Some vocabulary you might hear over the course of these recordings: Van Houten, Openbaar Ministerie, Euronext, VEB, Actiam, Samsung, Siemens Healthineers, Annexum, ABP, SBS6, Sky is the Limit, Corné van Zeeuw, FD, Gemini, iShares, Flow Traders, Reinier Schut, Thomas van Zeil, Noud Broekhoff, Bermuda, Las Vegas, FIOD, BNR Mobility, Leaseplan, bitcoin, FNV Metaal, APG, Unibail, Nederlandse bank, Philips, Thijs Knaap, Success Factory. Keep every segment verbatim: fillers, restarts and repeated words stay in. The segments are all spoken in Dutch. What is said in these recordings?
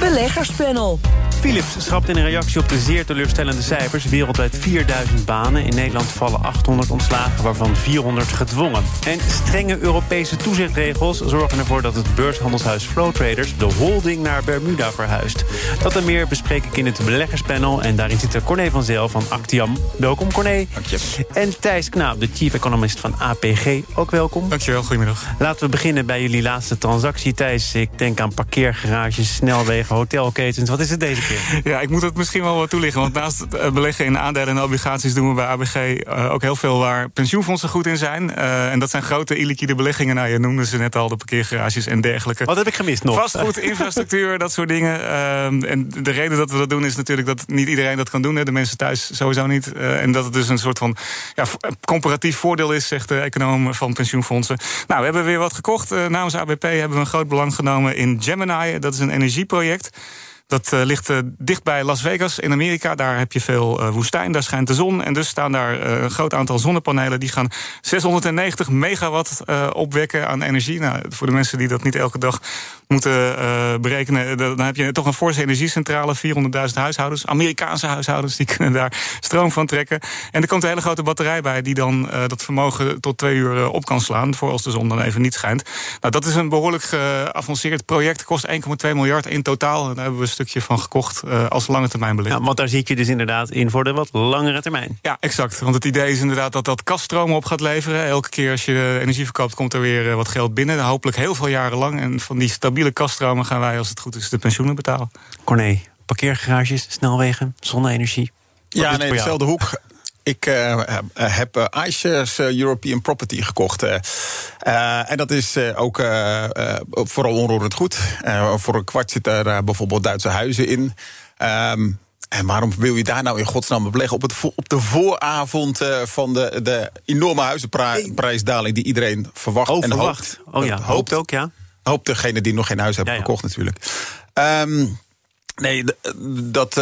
Beleggerspanel. Philips schrapt in een reactie op de zeer teleurstellende cijfers wereldwijd vierduizend banen. In Nederland vallen achthonderd ontslagen, waarvan vierhonderd gedwongen. En strenge Europese toezichtregels zorgen ervoor dat het beurshandelshuis Flow Traders de holding naar Bermuda verhuist. Dat en meer bespreek ik in het beleggerspanel. En daarin zit er Corné van Zeeuw van Actiam. Welkom, Corné. Dank je. En Thijs Knaap, de chief economist van A P G. Ook welkom. Dank je wel, goedemiddag. Laten we beginnen bij jullie laatste transactie, Thijs. Ik denk aan parkeergarages, snelwegen, hotelketens. Wat is het deze keer? Ja, ik moet het misschien wel wat toelichten. Want naast het beleggen in aandelen en obligaties doen we bij A B G uh, ook heel veel waar pensioenfondsen goed in zijn. Uh, en dat zijn grote illiquide beleggingen. Nou, je noemde ze net al, de parkeergarages en dergelijke. Wat heb ik gemist nog? Vastgoed, infrastructuur, dat soort dingen. Uh, en de reden dat we dat doen is natuurlijk dat niet iedereen dat kan doen. Hè. De mensen thuis sowieso niet. Uh, en dat het dus een soort van ja, comparatief voordeel is, zegt de econoom van pensioenfondsen. Nou, we hebben weer wat gekocht. Uh, namens A B P hebben we een groot belang genomen in Gemini. Dat is een energieproject. Dat uh, ligt uh, dicht bij Las Vegas in Amerika. Daar heb je veel uh, woestijn, daar schijnt de zon. En dus staan daar uh, een groot aantal zonnepanelen. Die gaan zeshonderdnegentig megawatt uh, opwekken aan energie. Nou, voor de mensen die dat niet elke dag moeten uh, berekenen, dan heb je toch een forse energiecentrale. vierhonderdduizend huishoudens, Amerikaanse huishoudens, die kunnen daar stroom van trekken. En er komt een hele grote batterij bij die dan uh, dat vermogen tot twee uur uh, op kan slaan, voor als de zon dan even niet schijnt. Nou, dat is een behoorlijk geavanceerd project. Kost één komma twee miljard in totaal. En daar hebben we stukje van gekocht uh, als lange termijn beleid. Ja, want daar zie ik je dus inderdaad in voor de wat langere termijn. Ja, exact. Want het idee is inderdaad dat dat kaststromen op gaat leveren. Elke keer als je energie verkoopt, komt er weer wat geld binnen. Hopelijk heel veel jaren lang. En van die stabiele kaststromen gaan wij, als het goed is, de pensioenen betalen. Corné, parkeergarages, snelwegen, zonne-energie. Wat ja, nee, dezelfde hoek. Ik uh, heb uh, iShares uh, European Property gekocht. Uh, uh, en dat is uh, ook uh, uh, vooral onroerend goed. Uh, voor een kwart zit er uh, bijvoorbeeld Duitse huizen in. Um, en waarom wil je daar nou in godsnaam beleggen? Op, het vo- op de vooravond uh, van de, de enorme huizenprijsdaling die iedereen verwacht. Oh, en verwacht. Hoopt, oh ja, hoopt, hoopt ook, ja. Hoopt degene die nog geen huis hebben ja, ja. gekocht natuurlijk. Um, Nee, dat,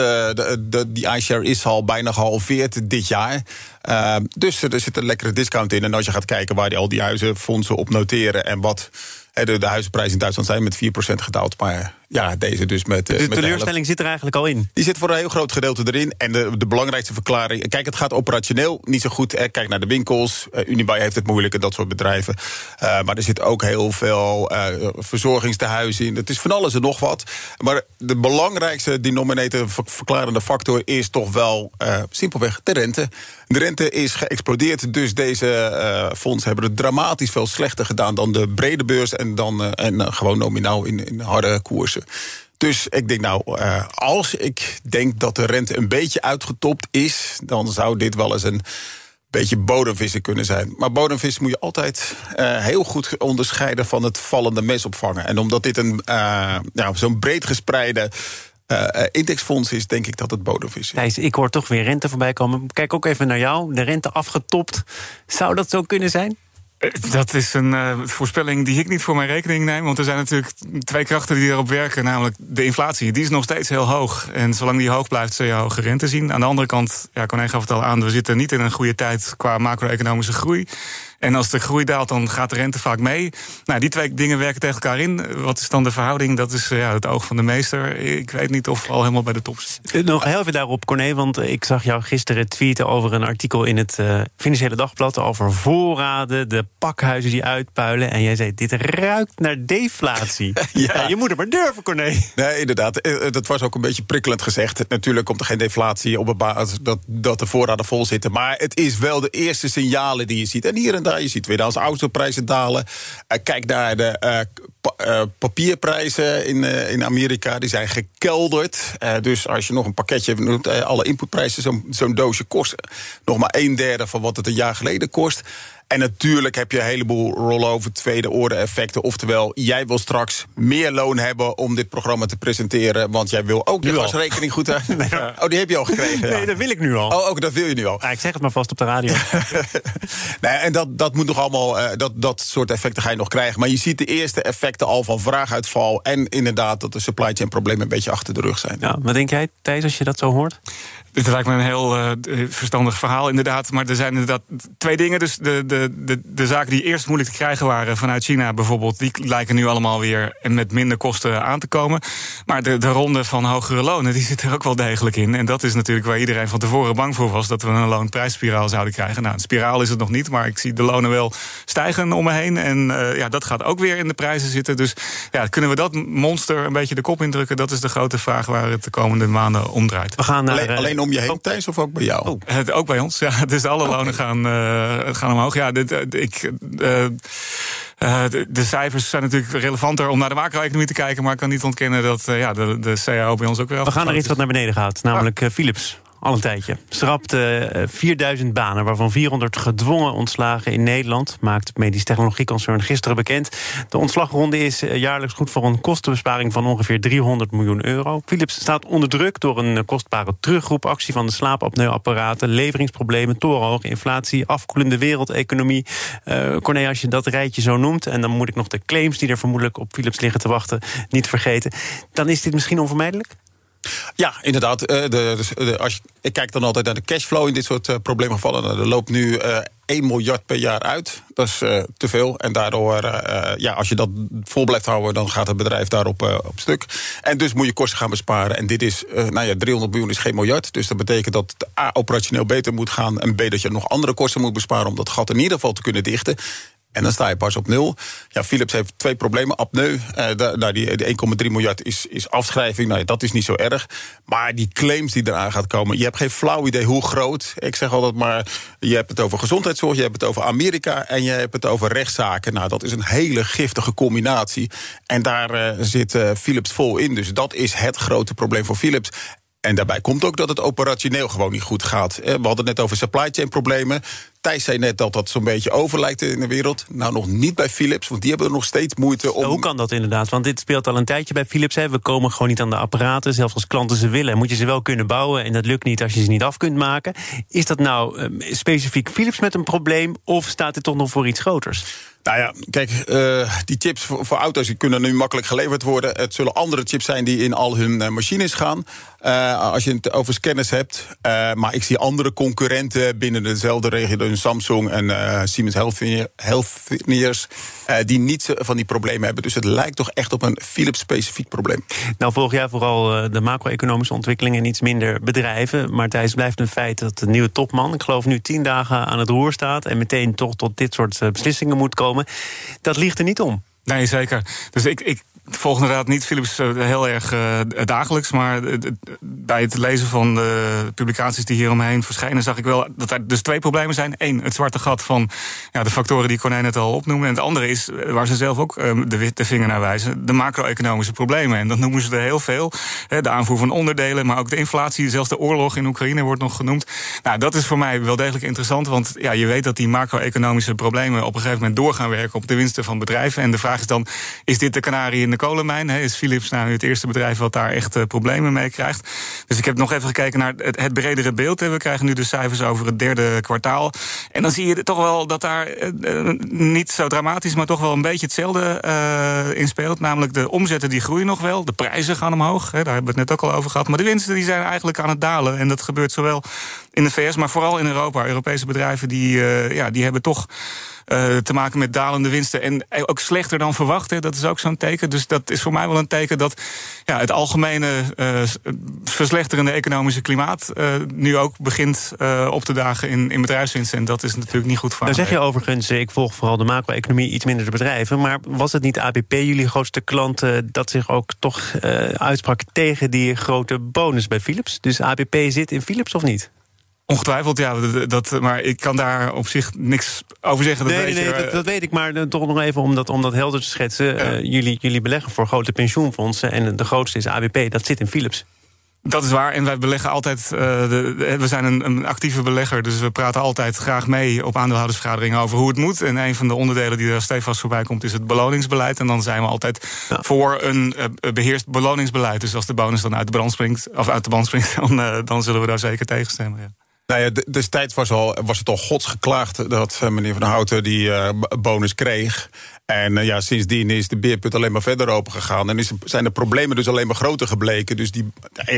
die iShare is al bijna gehalveerd dit jaar. Uh, dus er zit een lekkere discount in. En als je gaat kijken waar die, al die huizenfondsen op noteren en wat de, de huizenprijzen in Duitsland zijn met vier procent gedaald. Maar ja, deze dus met... De, met de teleurstelling de zit er eigenlijk al in. Die zit voor een heel groot gedeelte erin. En de, de belangrijkste verklaring... Kijk, het gaat operationeel niet zo goed. Hè. Kijk naar de winkels. Uh, Unibail heeft het moeilijk en dat soort bedrijven. Uh, maar er zit ook heel veel uh, verzorgingstehuizen in. Het is van alles en nog wat. Maar de belangrijkste denominator verklarende factor is toch wel uh, simpelweg de rente. De rente is geëxplodeerd. Dus deze uh, fondsen hebben het dramatisch veel slechter gedaan dan de brede beurs. En, dan, uh, en uh, gewoon nominaal in, in harde koersen. Dus ik denk nou, uh, als ik denk dat de rente een beetje uitgetopt is, dan zou dit wel eens een beetje bodemvissen kunnen zijn. Maar bodemvis moet je altijd uh, heel goed onderscheiden van het vallende mes opvangen. En omdat dit een uh, nou, zo'n breed gespreide Uh, indexfonds is, denk ik dat het bodemvis is. Thijs, ik hoor toch weer rente voorbij komen. Kijk ook even naar jou. De rente afgetopt. Zou dat zo kunnen zijn? Dat is een uh, voorspelling die ik niet voor mijn rekening neem. Want er zijn natuurlijk twee krachten die erop werken. Namelijk de inflatie. Die is nog steeds heel hoog. En zolang die hoog blijft, zul je hoge rente zien. Aan de andere kant, ja, Corné gaf het al aan, we zitten niet in een goede tijd qua macro-economische groei. En als de groei daalt, dan gaat de rente vaak mee. Nou, die twee dingen werken tegen elkaar in. Wat is dan de verhouding? Dat is ja, het oog van de meester. Ik weet niet of we al helemaal bij de top zitten. Nog heel even daarop, Corné, want ik zag jou gisteren tweeten over een artikel in het uh, Financiële Dagblad over voorraden, de pakhuizen die uitpuilen. En jij zei, dit ruikt naar deflatie. ja. Ja, je moet het maar durven, Corné. Nee, inderdaad. Dat was ook een beetje prikkelend gezegd. Natuurlijk komt er geen deflatie op de basis dat, dat de voorraden vol zitten. Maar het is wel de eerste signalen die je ziet. En hier en daar. Je ziet weer als autoprijzen dalen. Kijk naar de uh, pa- uh, papierprijzen in, uh, in Amerika. Die zijn gekelderd. Uh, dus als je nog een pakketje noemt, uh, alle inputprijzen, zo'n, zo'n doosje kost nog maar een derde van wat het een jaar geleden kost. En natuurlijk heb je een heleboel rollover, tweede orde effecten. Oftewel, jij wil straks meer loon hebben om dit programma te presenteren. Want jij wil ook je gasrekening goed uit. Nee, ja. Oh, die heb je al gekregen. Nee, ja. Dat wil ik nu al. Oh, ook dat wil je nu al. Ja, ik zeg het maar vast op de radio. nee, en dat, dat moet nog allemaal, uh, dat, dat soort effecten ga je nog krijgen. Maar je ziet de eerste effecten al van vraaguitval. En inderdaad dat de supply chain problemen een beetje achter de rug zijn. Ja, wat denk jij, Thijs, als je dat zo hoort? Dit lijkt me een heel uh, verstandig verhaal, inderdaad. Maar er zijn inderdaad twee dingen. Dus de, de, de, de zaken die eerst moeilijk te krijgen waren vanuit China bijvoorbeeld, die lijken nu allemaal weer met minder kosten aan te komen. Maar de, de ronde van hogere lonen, die zit er ook wel degelijk in. En dat is natuurlijk waar iedereen van tevoren bang voor was, dat we een loonprijsspiraal zouden krijgen. Nou, een spiraal is het nog niet, maar ik zie de lonen wel stijgen om me heen. En uh, ja, dat gaat ook weer in de prijzen zitten. Dus ja, kunnen we dat monster een beetje de kop indrukken? Dat is de grote vraag waar het de komende maanden om draait. We gaan naar, alleen, alleen om je heen, Thijs, of ook bij jou? Oh. Het, ook bij ons, ja. Dus alle okay. lonen gaan, uh, gaan omhoog. Ja, dit, uh, ik... Uh, Uh, de, de cijfers zijn natuurlijk relevanter om naar de macro-economie te kijken, maar ik kan niet ontkennen dat uh, ja, de, de C A O bij ons ook weer afgesloten. We gaan er iets wat naar beneden gaat, namelijk uh, Philips, al een tijdje. Schrapt uh, vierduizend banen, waarvan vierhonderd gedwongen ontslagen in Nederland, maakt het medisch technologieconcern gisteren bekend. De ontslagronde is uh, jaarlijks goed voor een kostenbesparing van ongeveer driehonderd miljoen euro. Philips staat onder druk door een uh, kostbare terugroepactie van de slaapapneuapparaten, leveringsproblemen, torenhoge inflatie, afkoelende wereldeconomie. Uh, Corné, als je dat rijtje zo noemt, en dan moet ik nog de claims die er vermoedelijk op Philips liggen te wachten niet vergeten, dan is dit misschien onvermijdelijk? Ja, inderdaad. De, de, de, als je, ik kijk dan altijd naar de cashflow in dit soort uh, probleemgevallen. Er loopt nu uh, één miljard per jaar uit. Dat is uh, te veel. En daardoor, uh, ja, als je dat vol blijft houden, dan gaat het bedrijf daarop uh, op stuk. En dus moet je kosten gaan besparen. En dit is, uh, nou ja, driehonderd miljoen is geen miljard. Dus dat betekent dat het A, operationeel beter moet gaan, en B, dat je nog andere kosten moet besparen om dat gat in ieder geval te kunnen dichten. En dan sta je pas op nul. Ja, Philips heeft twee problemen. Apneu, eh, nou, die, die één komma drie miljard is, is afschrijving. Nou, dat is niet zo erg. Maar die claims die eraan gaat komen, je hebt geen flauw idee hoe groot. Ik zeg altijd maar, je hebt het over gezondheidszorg, je hebt het over Amerika en je hebt het over rechtszaken. Nou, dat is een hele giftige combinatie. En daar eh, zit eh, Philips vol in. Dus dat is het grote probleem voor Philips. En daarbij komt ook dat het operationeel gewoon niet goed gaat. We hadden het net over supply chain problemen. Thijs zei net dat dat zo'n beetje over lijkt in de wereld. Nou, nog niet bij Philips, want die hebben er nog steeds moeite om. Nou, hoe kan dat inderdaad? Want dit speelt al een tijdje bij Philips. Hè. We komen gewoon niet aan de apparaten. Zelfs als klanten ze willen, moet je ze wel kunnen bouwen. En dat lukt niet als je ze niet af kunt maken. Is dat nou um, specifiek Philips met een probleem, of staat dit toch nog voor iets groters? Nou ja, kijk, uh, die chips voor, voor auto's die kunnen nu makkelijk geleverd worden. Het zullen andere chips zijn die in al hun uh, machines gaan. Uh, als je het over scanners hebt. Uh, maar ik zie andere concurrenten binnen dezelfde regio, dus Samsung en uh, Siemens Healthineers, uh, die niet van die problemen hebben. Dus het lijkt toch echt op een Philips-specifiek probleem. Nou, volg jij vooral uh, de macro-economische ontwikkelingen en iets minder bedrijven. Maar Thijs, blijft een feit dat de nieuwe topman, ik geloof nu tien dagen aan het roer staat en meteen toch tot dit soort uh, beslissingen moet komen. Dat ligt er niet om. Nee, zeker. Dus ik, ik volg inderdaad niet Philips heel erg uh, dagelijks. Maar uh, bij het lezen van de publicaties die hieromheen verschijnen, zag ik wel dat er dus twee problemen zijn. Eén, het zwarte gat van ja, de factoren die Corné net al opnoemde. En het andere is, waar ze zelf ook uh, de, de vinger naar wijzen, de macro-economische problemen. En dat noemen ze er heel veel. Hè, de aanvoer van onderdelen, maar ook de inflatie. Zelfs de oorlog in Oekraïne wordt nog genoemd. Nou, dat is voor mij wel degelijk interessant. Want ja, je weet dat die macro-economische problemen op een gegeven moment door gaan werken op de winsten van bedrijven. En de vraag is dan, is dit de kanarie in de kolenmijn? He, is Philips nou het eerste bedrijf wat daar echt uh, problemen mee krijgt? Dus ik heb nog even gekeken naar het, het bredere beeld. He. We krijgen nu de cijfers over het derde kwartaal. En dan zie je toch wel dat daar uh, niet zo dramatisch, maar toch wel een beetje hetzelfde uh, in speelt. Namelijk de omzetten die groeien nog wel. De prijzen gaan omhoog. He, daar hebben we het net ook al over gehad. Maar de winsten die zijn eigenlijk aan het dalen. En dat gebeurt zowel in de V S, maar vooral in Europa. Europese bedrijven die, uh, ja, die hebben toch Uh, te maken met dalende winsten. En ook slechter dan verwacht, hè. Dat is ook zo'n teken. Dus dat is voor mij wel een teken dat ja, het algemene uh, verslechterende economische klimaat Uh, nu ook begint uh, op te dagen in, in bedrijfswinsten. En dat is natuurlijk niet goed voor. Nou zeg je overigens, ik volg vooral de macro-economie, iets minder de bedrijven. Maar was het niet A B P, jullie grootste klant, Uh, dat zich ook toch uh, uitsprak tegen die grote bonus bij Philips? Dus A B P zit in Philips of niet? Ongetwijfeld, ja. Dat, maar ik kan daar op zich niks over zeggen. Dat nee, weet nee, nee dat, dat weet ik. Maar toch nog even om dat, om dat helder te schetsen. Ja. Uh, jullie, jullie beleggen voor grote pensioenfondsen. En de grootste is A B P. Dat zit in Philips. Dat is waar. En wij beleggen altijd. Uh, de, we zijn een, een actieve belegger, dus we praten altijd graag mee op aandeelhoudersvergaderingen over hoe het moet. En een van de onderdelen die daar stevast voorbij komt is het beloningsbeleid. En dan zijn we altijd ja. voor een uh, beheerst beloningsbeleid. Dus als de bonus dan uit de brand springt, of uit de band springt, dan, uh, dan zullen we daar zeker tegen stemmen. Ja. Nou ja, destijds was, al, was het al godsgeklaagd dat meneer Van Houten die uh, bonus kreeg. En uh, ja, sindsdien is de beerput alleen maar verder open gegaan. En is, zijn de problemen dus alleen maar groter gebleken. Dus die,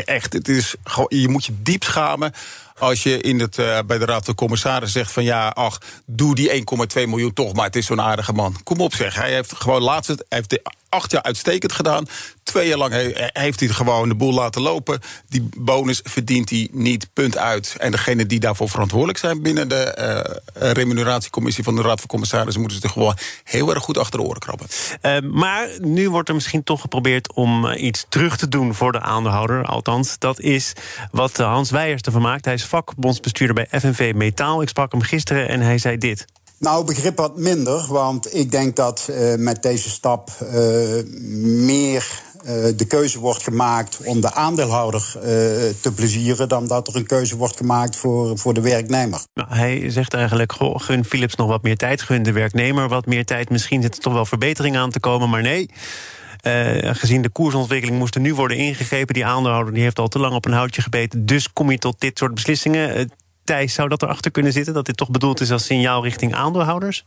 echt, het is, je moet je diep schamen als je in het, uh, bij de Raad van Commissarissen zegt van ja, ach, doe die één komma twee miljoen toch maar, het is zo'n aardige man. Kom op zeg, hij heeft gewoon laatst, hij heeft de acht jaar uitstekend gedaan. Twee jaar lang heeft hij gewoon de boel laten lopen. Die bonus verdient hij niet, punt uit. En degenen die daarvoor verantwoordelijk zijn binnen de uh, remuneratiecommissie van de Raad van Commissarissen moeten ze er gewoon heel erg goed achter de oren krabben. Uh, maar nu wordt er misschien toch geprobeerd om iets terug te doen voor de aandeelhouder. Althans, dat is wat Hans Weijers ervan maakt. Hij is vakbondsbestuurder bij F N V Metaal. Ik sprak hem gisteren en hij zei dit. Nou, begrip wat minder, want ik denk dat uh, met deze stap uh, meer uh, de keuze wordt gemaakt om de aandeelhouder uh, te plezieren dan dat er een keuze wordt gemaakt voor, voor de werknemer. Nou, hij zegt eigenlijk, goh, gun Philips nog wat meer tijd, gun de werknemer wat meer tijd. Misschien zit er toch wel verbetering aan te komen, maar nee. Uh, gezien de koersontwikkeling moest er nu worden ingegrepen. Die aandeelhouder die heeft al te lang op een houtje gebeten, dus kom je tot dit soort beslissingen. Uh, Thijs, zou dat erachter kunnen zitten, dat dit toch bedoeld is als signaal richting aandeelhouders?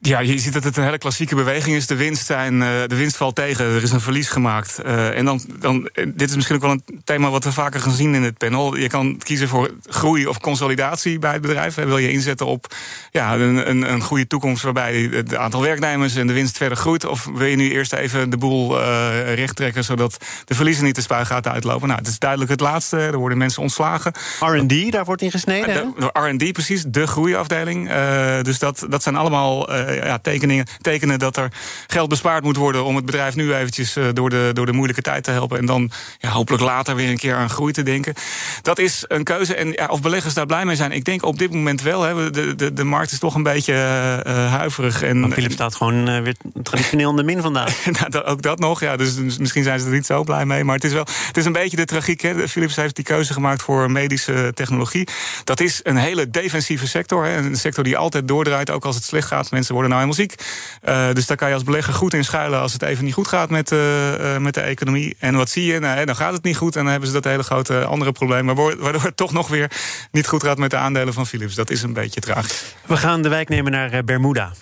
Ja, je ziet dat het een hele klassieke beweging is. De winst, zijn, de winst valt tegen, er is een verlies gemaakt. Uh, en dan, dan, dit is misschien ook wel een thema wat we vaker gaan zien in het panel. Je kan kiezen voor groei of consolidatie bij het bedrijf. Wil je inzetten op ja, een, een, een goede toekomst waarbij het aantal werknemers en de winst verder groeit? Of wil je nu eerst even de boel uh, recht trekken zodat de verliezen niet de spuigaten uitlopen? Nou, het is duidelijk het laatste, er worden mensen ontslagen. R en D, daar wordt in gesneden? R en D, precies, de groeiafdeling. Uh, dus dat, dat zijn allemaal... Uh, Ja, tekeningen, tekenen dat er geld bespaard moet worden om het bedrijf nu eventjes door de, door de moeilijke tijd te helpen en dan ja, hopelijk later weer een keer aan groei te denken. Dat is een keuze en ja, of beleggers daar blij mee zijn, ik denk op dit moment wel. Hè, de, de, de markt is toch een beetje uh, huiverig. En, maar Philips staat gewoon uh, weer traditioneel in de min vandaag. nou, ook dat nog, ja, dus misschien zijn ze er niet zo blij mee, maar het is wel, het is een beetje de tragiek. Hè. Philips heeft die keuze gemaakt voor medische technologie. Dat is een hele defensieve sector, hè, een sector die altijd doordraait, ook als het slecht gaat. Mensen worden nou helemaal ziek. Uh, dus daar kan je als belegger goed in schuilen als het even niet goed gaat met, uh, uh, met de economie. En wat zie je? Nou, dan gaat het niet goed en dan hebben ze dat hele grote andere probleem, waardoor het toch nog weer niet goed gaat met de aandelen van Philips. Dat is een beetje traag. We gaan de wijk nemen naar Bermuda.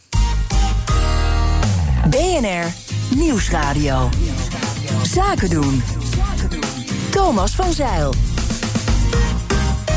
B N R Nieuwsradio. Zaken doen. Thomas van Zeil.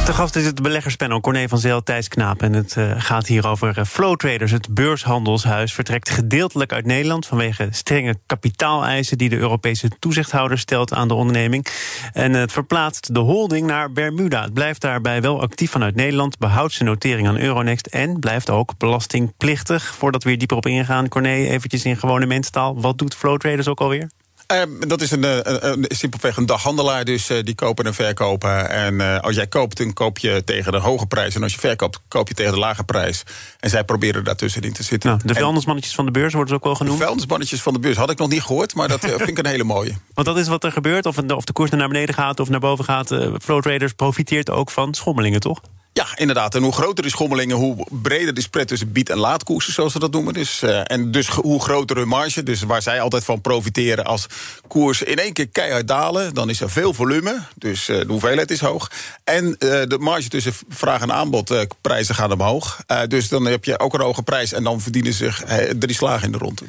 De gast is het beleggerspanel Corné van Zeeuw, Thijs Knaap. En het uh, gaat hier over uh, Flow Traders. Het beurshandelshuis vertrekt gedeeltelijk uit Nederland vanwege strenge kapitaaleisen die de Europese toezichthouder stelt aan de onderneming. En uh, het verplaatst de holding naar Bermuda. Het blijft daarbij wel actief vanuit Nederland, behoudt zijn notering aan Euronext en blijft ook belastingplichtig. Voordat we hier dieper op ingaan, Corné, eventjes in gewone mensentaal. Wat doet Flow Traders ook alweer? Uh, dat is een, een, een, simpelweg een daghandelaar, dus uh, die kopen en verkopen. En uh, als jij koopt, dan koop je tegen de hoge prijs. En als je verkoopt, koop je tegen de lage prijs. En zij proberen daartussenin te zitten. Nou, de vuilnismannetjes van de beurs worden ze ook wel genoemd. De vuilnismannetjes van de beurs had ik nog niet gehoord, maar dat uh, vind ik een hele mooie. Want dat is wat er gebeurt, of, of de koers naar beneden gaat of naar boven gaat. Uh, Flow Traders profiteert ook van schommelingen, toch? Ja, inderdaad. En hoe groter die schommelingen, hoe breder de spread tussen bied- en laadkoersen, zoals ze dat noemen. Dus, uh, en dus hoe groter hun marge, dus waar zij altijd van profiteren als koersen in één keer keihard dalen, dan is er veel volume, dus uh, de hoeveelheid is hoog. En uh, de marge tussen vraag en aanbod, uh, prijzen gaan omhoog. Uh, dus dan heb je ook een hoge prijs en dan verdienen ze zich uh, drie slagen in de ronde.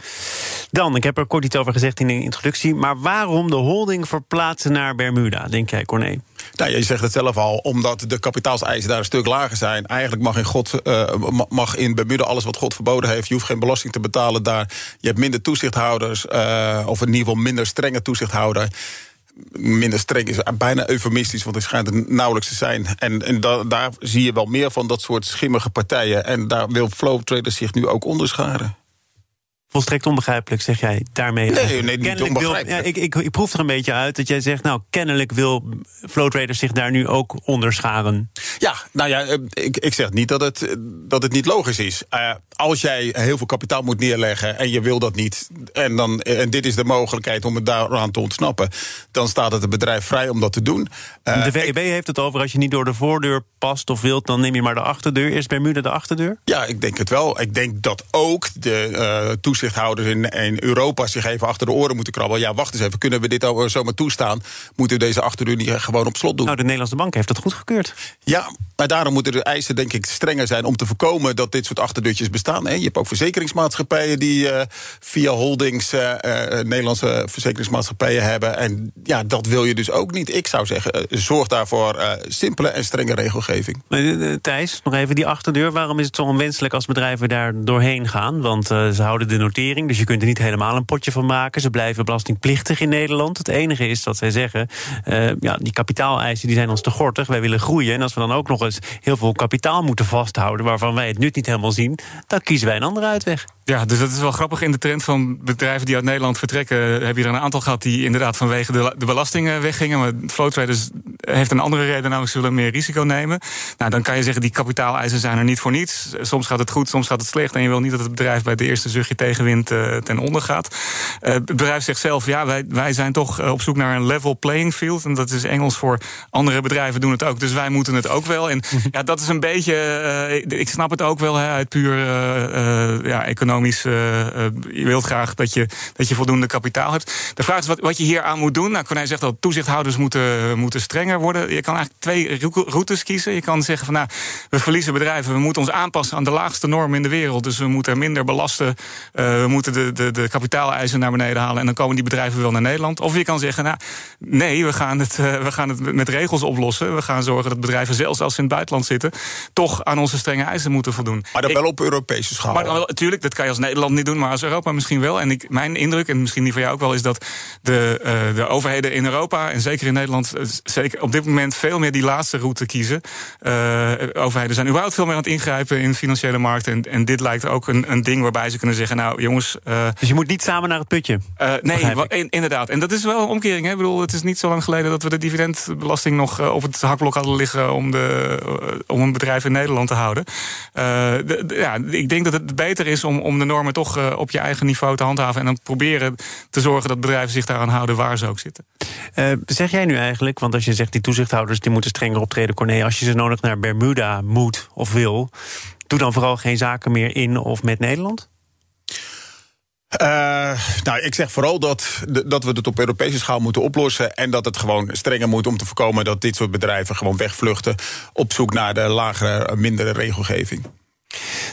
Dan, ik heb er kort iets over gezegd in de introductie, maar waarom de holding verplaatsen naar Bermuda, denk jij, Corné? Nou, je zegt het zelf al, omdat de kapitaalseisen daar een stuk lager zijn. Eigenlijk mag in, God, uh, mag in Bermuda alles wat God verboden heeft. Je hoeft geen belasting te betalen daar. Je hebt minder toezichthouders, uh, of in ieder geval minder strenge toezichthouder. Minder streng is bijna eufemistisch, want het schijnt er nauwelijks te zijn. En, en da, daar zie je wel meer van dat soort schimmige partijen. En daar wil Flow Traders zich nu ook onderscharen. volstrekt onbegrijpelijk, zeg jij daarmee. Nee, nee, niet onbegrijpelijk. Wil, ja, ik, ik, ik proef er een beetje uit dat jij zegt, nou, kennelijk wil Flow Traders zich daar nu ook onderscharen. Ja, nou ja, ik, ik zeg niet dat het, dat het niet logisch is. Uh, als jij heel veel kapitaal moet neerleggen en je wil dat niet, en, dan, en dit is de mogelijkheid om het daaraan te ontsnappen, dan staat het bedrijf vrij om dat te doen. Uh, de V E B heeft het over, als je niet door de voordeur past of wilt, dan neem je maar de achterdeur. Is Bermuda de achterdeur? Ja, ik denk het wel. Ik denk dat ook de uh, toezicht Toezichthouders in, in Europa zich even achter de oren moeten krabbelen. Ja, wacht eens even, kunnen we dit al zomaar toestaan? Moeten we deze achterdeur niet gewoon op slot doen? Nou, de Nederlandse bank heeft dat goedgekeurd. Ja, maar daarom moeten de eisen denk ik strenger zijn om te voorkomen dat dit soort achterdeurtjes bestaan. Je hebt ook verzekeringsmaatschappijen die uh, via holdings uh, uh, Nederlandse verzekeringsmaatschappijen hebben. En ja, dat wil je dus ook niet. Ik zou zeggen, uh, zorg daarvoor uh, simpele en strenge regelgeving. Thijs, nog even die achterdeur. Waarom is het zo onwenselijk als bedrijven daar doorheen gaan? Want uh, ze houden de notering, dus je kunt er niet helemaal een potje van maken. Ze blijven belastingplichtig in Nederland. Het enige is dat zij zeggen, uh, ja, die kapitaaleisen die zijn ons te gortig. Wij willen groeien. En als we dan ook nog eens heel veel kapitaal moeten vasthouden, waarvan wij het nu niet helemaal zien, dan kiezen wij een andere uitweg. Ja, dus dat is wel grappig. In de trend van bedrijven die uit Nederland vertrekken, heb je er een aantal gehad die inderdaad vanwege de, de belastingen weggingen. Maar Flow Traders heeft een andere reden, namelijk zullen meer risico nemen. Nou, dan kan je zeggen, die kapitaaleisen zijn er niet voor niets. Soms gaat het goed, soms gaat het slecht. En je wil niet dat het bedrijf bij de eerste zuchtje tegenwind uh, ten onder gaat. Uh, het bedrijf zegt zelf, ja, wij, wij zijn toch op zoek naar een level playing field. En dat is Engels voor andere bedrijven doen het ook. Dus wij moeten het ook wel. En ja, dat is een beetje, uh, ik snap het ook wel, hè, uit puur uh, uh, ja, economisch. Uh, uh, je wilt graag dat je, dat je voldoende kapitaal hebt. De vraag is wat, wat je hier aan moet doen. Nou, Corné zegt al, toezichthouders moeten, moeten strenger worden. Je kan eigenlijk twee routes kiezen. Je kan zeggen van, nou, we verliezen bedrijven. We moeten ons aanpassen aan de laagste norm in de wereld. Dus we moeten minder belasten. Uh, we moeten de, de, de kapitaaleisen naar beneden halen. En dan komen die bedrijven wel naar Nederland. Of je kan zeggen, nou, nee, we gaan het, uh, we gaan het met regels oplossen. We gaan zorgen dat bedrijven, zelfs als ze in het buitenland zitten, toch aan onze strenge eisen moeten voldoen. Maar dan wel op Europese schaal. Maar dan wel, tuurlijk, dat kan als Nederland niet doen, maar als Europa misschien wel. En ik, mijn indruk, en misschien die van jou ook wel, is dat de, uh, de overheden in Europa en zeker in Nederland uh, zeker op dit moment veel meer die laatste route kiezen. Uh, overheden zijn überhaupt veel meer aan het ingrijpen in financiële markten. En, en dit lijkt ook een, een ding waarbij ze kunnen zeggen, nou jongens... Uh, dus je moet niet samen naar het putje? Uh, nee, wa- in, inderdaad. En dat is wel een omkering. Hè? Ik bedoel, het is niet zo lang geleden dat we de dividendbelasting nog uh, op het hakblok hadden liggen om, de, uh, om een bedrijf in Nederland te houden. Uh, de, de, ja, ik denk dat het beter is om, om de normen toch uh, op je eigen niveau te handhaven en dan proberen te zorgen dat bedrijven zich daaraan houden waar ze ook zitten. Uh, zeg jij nu eigenlijk, want als je zegt die toezichthouders die moeten strenger optreden, Corné, als je ze nodig naar Bermuda moet of wil, doe dan vooral geen zaken meer in of met Nederland? Uh, nou, ik zeg vooral dat, dat we het op Europese schaal moeten oplossen en dat het gewoon strenger moet om te voorkomen dat dit soort bedrijven gewoon wegvluchten op zoek naar de lagere, mindere regelgeving.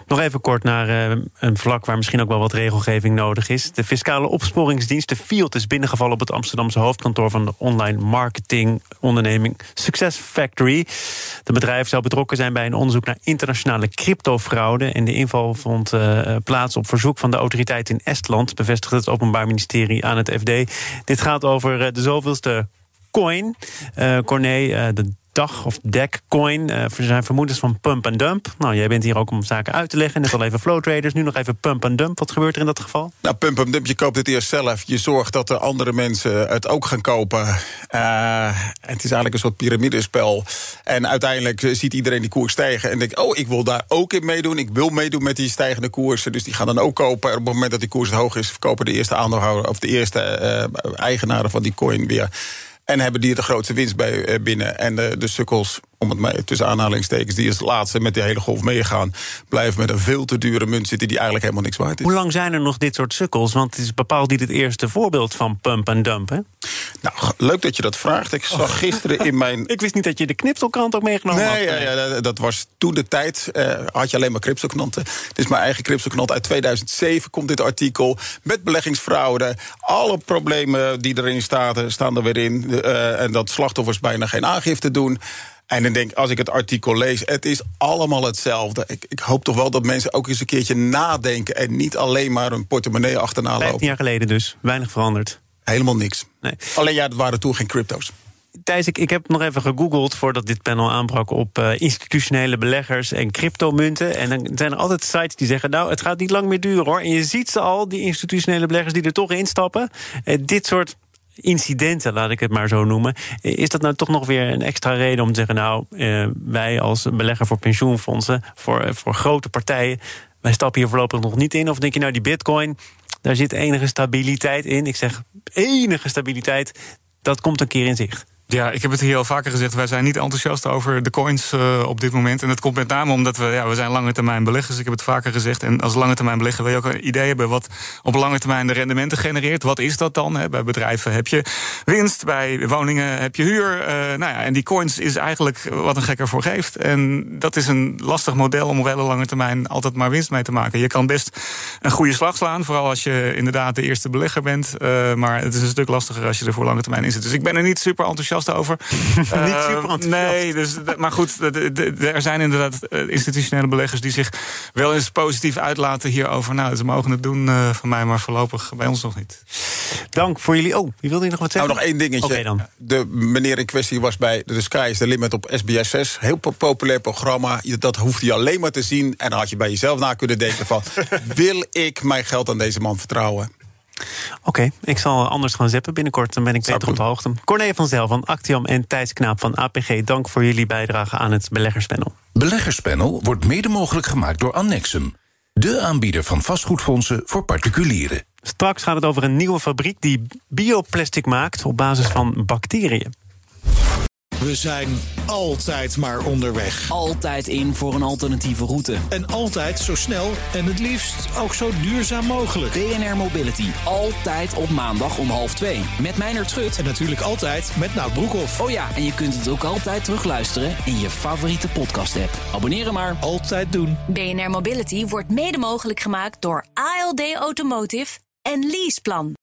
Nog even kort naar uh, een vlak waar misschien ook wel wat regelgeving nodig is. De fiscale opsporingsdienst, de F I O D, is binnengevallen op het Amsterdamse hoofdkantoor van de online marketingonderneming Success Factory. Het bedrijf zou betrokken zijn bij een onderzoek naar internationale cryptofraude. En de inval vond uh, plaats op verzoek van de autoriteit in Estland, bevestigde het Openbaar Ministerie aan het F D. Dit gaat over uh, de zoveelste coin. Uh, Corné, uh, de dag of D E C coin, uh, zijn vermoedens van pump en dump. Nou, jij bent hier ook om zaken uit te leggen. Net al even Flow Traders, nu nog even pump en dump. Wat gebeurt er in dat geval? Nou, pump en dump, je koopt het eerst zelf. Je zorgt dat de andere mensen het ook gaan kopen. Uh, het is eigenlijk een soort piramidespel. En uiteindelijk ziet iedereen die koers stijgen en denkt, oh, ik wil daar ook in meedoen. Ik wil meedoen met die stijgende koersen. Dus die gaan dan ook kopen. En op het moment dat die koers hoog is, verkopen de eerste aandeelhouder of de eerste uh, eigenaren van die coin weer. En hebben die de grootste winst bij binnen. En de, de sukkels, om het maar tussen aanhalingstekens, die als laatste met de hele golf meegaan, blijven met een veel te dure munt zitten die eigenlijk helemaal niks waard is. Hoe lang zijn er nog dit soort sukkels? Want het is bepaald niet het eerste voorbeeld van pump en dump, hè? Nou, leuk dat je dat vraagt. Ik zag oh. gisteren in mijn... Ik wist niet dat je de knipselkrant ook meegenomen nee, had. Nee, ja, ja, dat was toen de tijd. Uh, had je alleen maar knipselkranten. Dit is mijn eigen knipselkrant. Uit tweeduizend zeven komt dit artikel. Met beleggingsfraude. Alle problemen die erin staan, staan er weer in. Uh, en dat slachtoffers bijna geen aangifte doen. En dan denk ik, als ik het artikel lees, het is allemaal hetzelfde. Ik, ik hoop toch wel dat mensen ook eens een keertje nadenken en niet alleen maar hun portemonnee achterna lopen. vijftien jaar geleden dus, weinig veranderd. Helemaal niks. Nee. Alleen ja, het waren toen geen crypto's. Thijs, ik, ik heb nog even gegoogeld voordat dit panel aanbrak op uh, institutionele beleggers en cryptomunten. En dan zijn er altijd sites die zeggen, nou, het gaat niet lang meer duren hoor. En je ziet ze al, die institutionele beleggers die er toch instappen. Uh, dit soort incidenten, laat ik het maar zo noemen. Is dat nou toch nog weer een extra reden om te zeggen, nou, uh, wij als belegger voor pensioenfondsen, voor, uh, voor grote partijen, wij stappen hier voorlopig nog niet in? Of denk je nou, die bitcoin, daar zit enige stabiliteit in. Ik zeg, enige stabiliteit, dat komt een keer in zicht. Ja, ik heb het hier al vaker gezegd. Wij zijn niet enthousiast over de coins uh, op dit moment. En dat komt met name omdat we, ja, we zijn lange termijn beleggers. Ik heb het vaker gezegd. En als lange termijn belegger wil je ook een idee hebben wat op lange termijn de rendementen genereert. Wat is dat dan? Hè? Bij bedrijven heb je winst, bij woningen heb je huur. Uh, nou ja, en die coins is eigenlijk wat een gek ervoor geeft. En dat is een lastig model om op hele lange termijn altijd maar winst mee te maken. Je kan best een goede slag slaan, vooral als je inderdaad de eerste belegger bent. Uh, maar het is een stuk lastiger als je er voor lange termijn in zit. Dus ik ben er niet super enthousiast over. Uh, Niet super enthousiast. Nee, dus, maar goed, de, de, er zijn inderdaad institutionele beleggers die zich wel eens positief uitlaten hierover. Nou, ze mogen het doen uh, van mij, maar voorlopig bij ons nog niet. Dank voor jullie. Oh, je wilde hier nog wat zeggen? Nou, nog één dingetje. Okay, dan. De meneer in kwestie was bij de Sky is the Limit op S B S zes. Heel populair programma. Dat hoefde je alleen maar te zien. En dan had je bij jezelf na kunnen denken van, wil ik mijn geld aan deze man vertrouwen? Oké, okay, ik zal anders gaan zappen binnenkort. Dan ben ik beter op de hoogte. Corné van Zeeuw van Actiam en Thijs Knaap van A P G. Dank voor jullie bijdrage aan het Beleggerspanel. Beleggerspanel wordt mede mogelijk gemaakt door Annexum. De aanbieder van vastgoedfondsen voor particulieren. Straks gaat het over een nieuwe fabriek die bioplastic maakt op basis van bacteriën. We zijn altijd maar onderweg. Altijd in voor een alternatieve route. En altijd zo snel en het liefst ook zo duurzaam mogelijk. B N R Mobility. Altijd op maandag om half twee. Met Reinier Schut. En natuurlijk altijd met Noud Broekhoff. Oh ja, en je kunt het ook altijd terugluisteren in je favoriete podcast-app. Abonneer maar. Altijd doen. B N R Mobility wordt mede mogelijk gemaakt door A L D Automotive en Leaseplan.